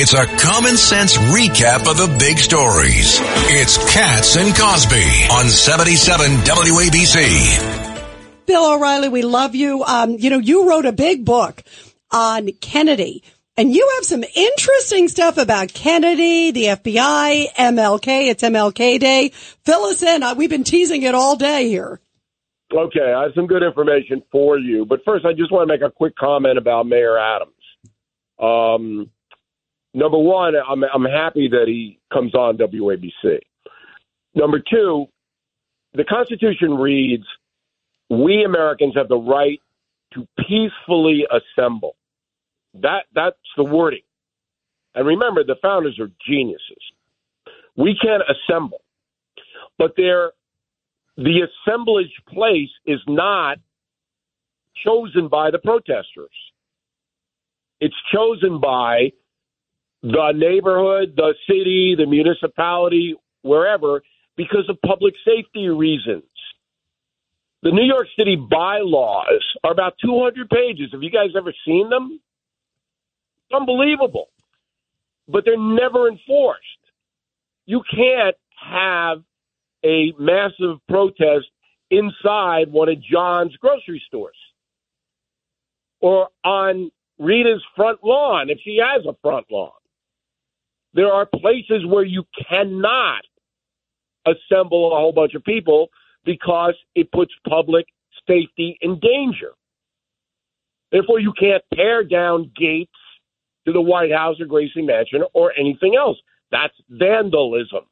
It's a common sense recap of the big stories. It's Katz and Cosby on 77 WABC. Bill O'Reilly, we love you. You wrote a big book on Kennedy. And you have some interesting stuff about Kennedy, the FBI, MLK. It's MLK Day. Fill us in. We've been teasing it all day here. Okay, I have some good information for you. But first, I just want to make a quick comment about Mayor Adams. Number one, I'm happy that he comes on WABC. Number two, the Constitution reads, we Americans have the right to peacefully assemble. That's the wording. And remember, the founders are geniuses. We can't assemble. But the assemblage place is not chosen by the protesters. It's chosen by the neighborhood, the city, the municipality, wherever, because of public safety reasons. The New York City bylaws are about 200 pages. Have you guys ever seen them? Unbelievable. But they're never enforced. You can't have a massive protest inside one of John's grocery stores or on Rita's front lawn, if she has a front lawn. There are places where you cannot assemble a whole bunch of people because it puts public safety in danger. Therefore, you can't tear down gates to the White House or Gracie Mansion or anything else. That's vandalism.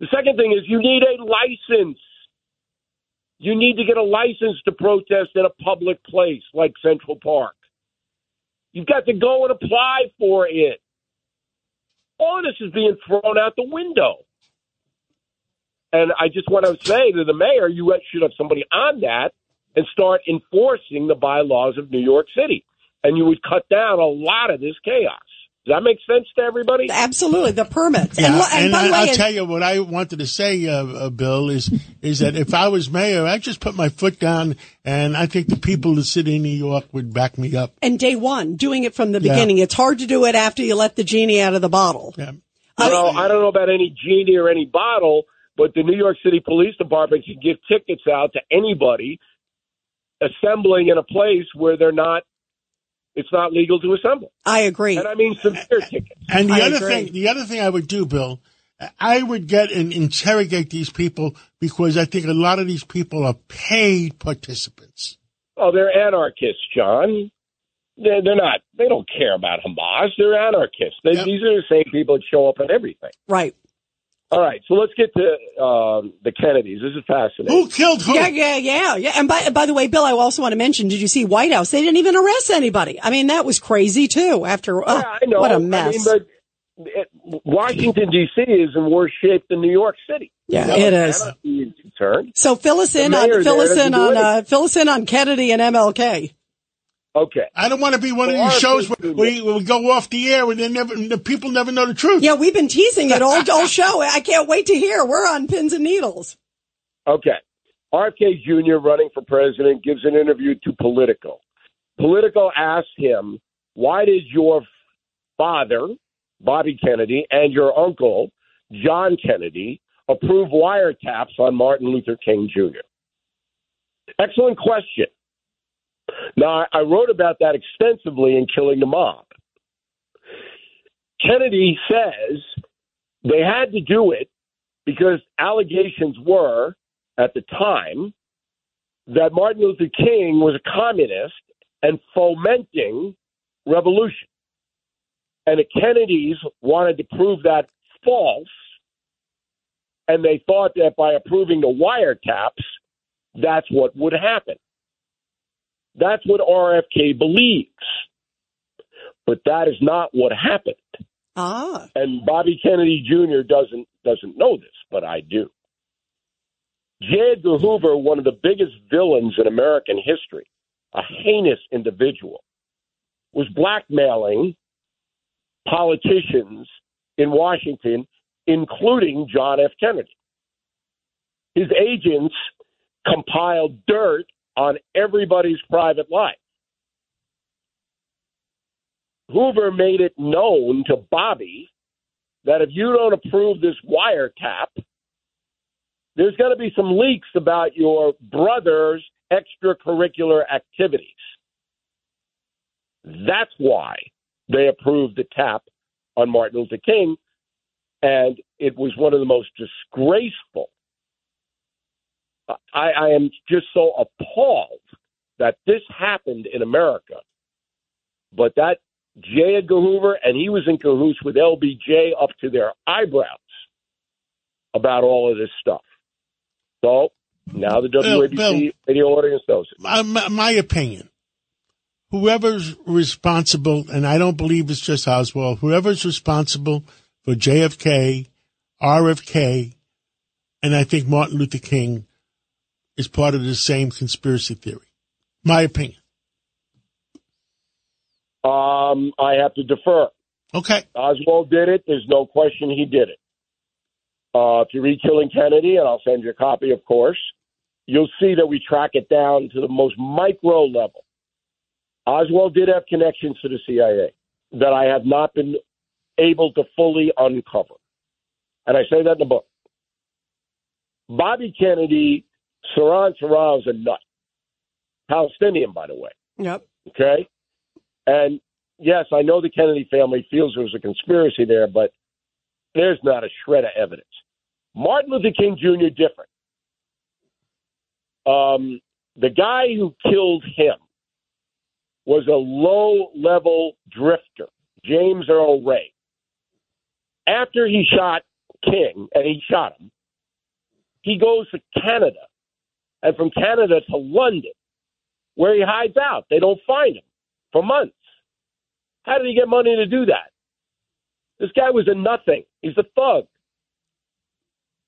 The second thing is you need a license. You need to get a license to protest in a public place like Central Park. You've got to go and apply for it. All of this is being thrown out the window. And I just want to say to the mayor, you should have somebody on that and start enforcing the bylaws of New York City. And you would cut down a lot of this chaos. Does that make sense to everybody? Absolutly, the permits. Yeah. And I'll tell you what I wanted to say, Bill, is that if I was mayor, I'd just put my foot down, and I think the people of the city of New York would back me up. And day one, doing it from the beginning. It's hard to do it after you let the genie out of the bottle. Yeah. I don't know about any genie or any bottle, but the New York City Police Department can give tickets out to anybody assembling in a place where they're not. It's not legal to assemble. I agree. And I mean severe tickets. And the other thing I would do, Bill, I would get and interrogate these people because I think a lot of these people are paid participants. Oh, they're anarchists, John. They're not. They don't care about Hamas. They're anarchists. These are the same people that show up at everything. Right. All right, so let's get to the Kennedys. This is fascinating. Who killed who? Yeah. And by the way, Bill, I also want to mention, did you see White House? They didn't even arrest anybody. I mean, that was crazy, too, after what a mess. I mean, but Washington, D.C. is in worse shape than New York City. Yeah, no, it is. So fill us in on Kennedy and MLK. Okay. I don't want to be one of these shows where we go off the air and the people never know the truth. Yeah, we've been teasing it all show. I can't wait to hear. We're on pins and needles. Okay. RFK Jr. running for president gives an interview to Politico. Politico asked him, why did your father, Bobby Kennedy, and your uncle, John Kennedy, approve wiretaps on Martin Luther King Jr.? Excellent question. Now, I wrote about that extensively in Killing the Mob. Kennedy says they had to do it because allegations were, at the time, that Martin Luther King was a communist and fomenting revolution. And the Kennedys wanted to prove that false, and they thought that by approving the wiretaps, that's what would happen. That's what RFK believes. But that is not what happened. And Bobby Kennedy Jr. doesn't know this, but I do. J. Edgar Hoover, one of the biggest villains in American history, a heinous individual, was blackmailing politicians in Washington, including John F. Kennedy. His agents compiled dirt on everybody's private life. Hoover made it known to Bobby that if you don't approve this wiretap, there's going to be some leaks about your brother's extracurricular activities. That's why they approved the tap on Martin Luther King, and it was one of the most disgraceful. I am just so appalled that this happened in America. But that J. Edgar Hoover, and he was in cahoots with LBJ up to their eyebrows about all of this stuff. So now the WABC radio audience knows it. My opinion, whoever's responsible, and I don't believe it's just Oswald, whoever's responsible for JFK, RFK, and I think Martin Luther King is part of the same conspiracy theory. My opinion. I have to defer. Okay. Oswald did it. There's no question he did it. If you read Killing Kennedy, and I'll send you a copy, of course, you'll see that we track it down to the most micro level. Oswald did have connections to the CIA that I have not been able to fully uncover. And I say that in the book. Bobby Kennedy, Saran's a nut. Palestinian, by the way. Yep. Okay? And, yes, I know the Kennedy family feels there was a conspiracy there, but there's not a shred of evidence. Martin Luther King Jr., different. The guy who killed him was a low-level drifter, James Earl Ray. After he shot King, and he shot him, he goes to Canada, and from Canada to London, where he hides out. They don't find him for months. How did he get money to do that? This guy was a nothing. He's a thug.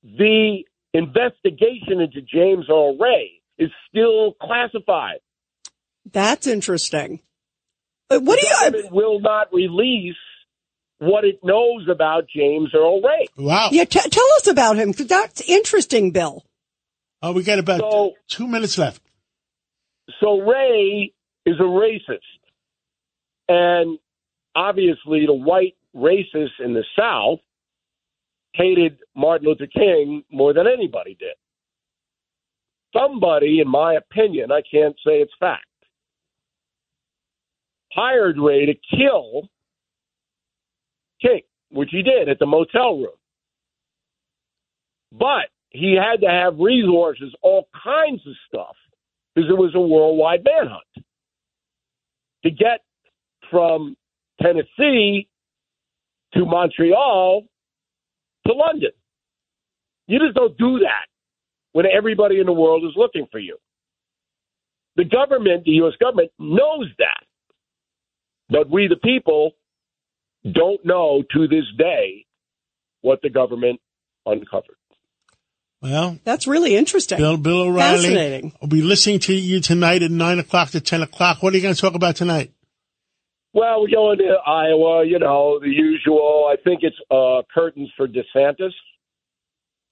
The investigation into James Earl Ray is still classified. That's interesting. What do you? The government will not release what it knows about James Earl Ray. Wow. Yeah, tell us about him, because that's interesting, Bill. Oh, we got about 2 minutes left. So Ray is a racist. And obviously the white racists in the South hated Martin Luther King more than anybody did. Somebody, in my opinion, I can't say it's fact, hired Ray to kill King, which he did at the motel room. But he had to have resources, all kinds of stuff, because it was a worldwide manhunt to get from Tennessee to Montreal to London. You just don't do that when everybody in the world is looking for you. The government, the U.S. government, knows that. But we, the people, don't know to this day what the government uncovered. Well, that's really interesting. Bill O'Reilly. Fascinating. I'll be listening to you tonight at 9 o'clock to 10 o'clock. What are you going to talk about tonight? Well, we're going to Iowa, you know, the usual. I think it's curtains for DeSantis.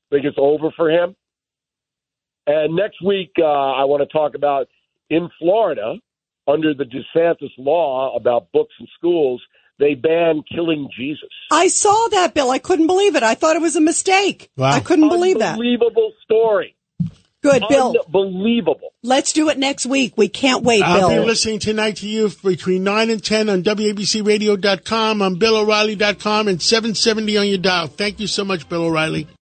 I think it's over for him. And next week, I want to talk about in Florida, under the DeSantis law about books and schools, they banned Killing Jesus. I saw that, Bill. I couldn't believe it. I thought it was a mistake. Wow. I couldn't believe that. Unbelievable story. Good, Bill. Unbelievable. Let's do it next week. We can't wait, Bill. I'll be listening tonight to you between 9 and 10 on WABCradio.com, on BillO'Reilly.com, and 770 on your dial. Thank you so much, Bill O'Reilly.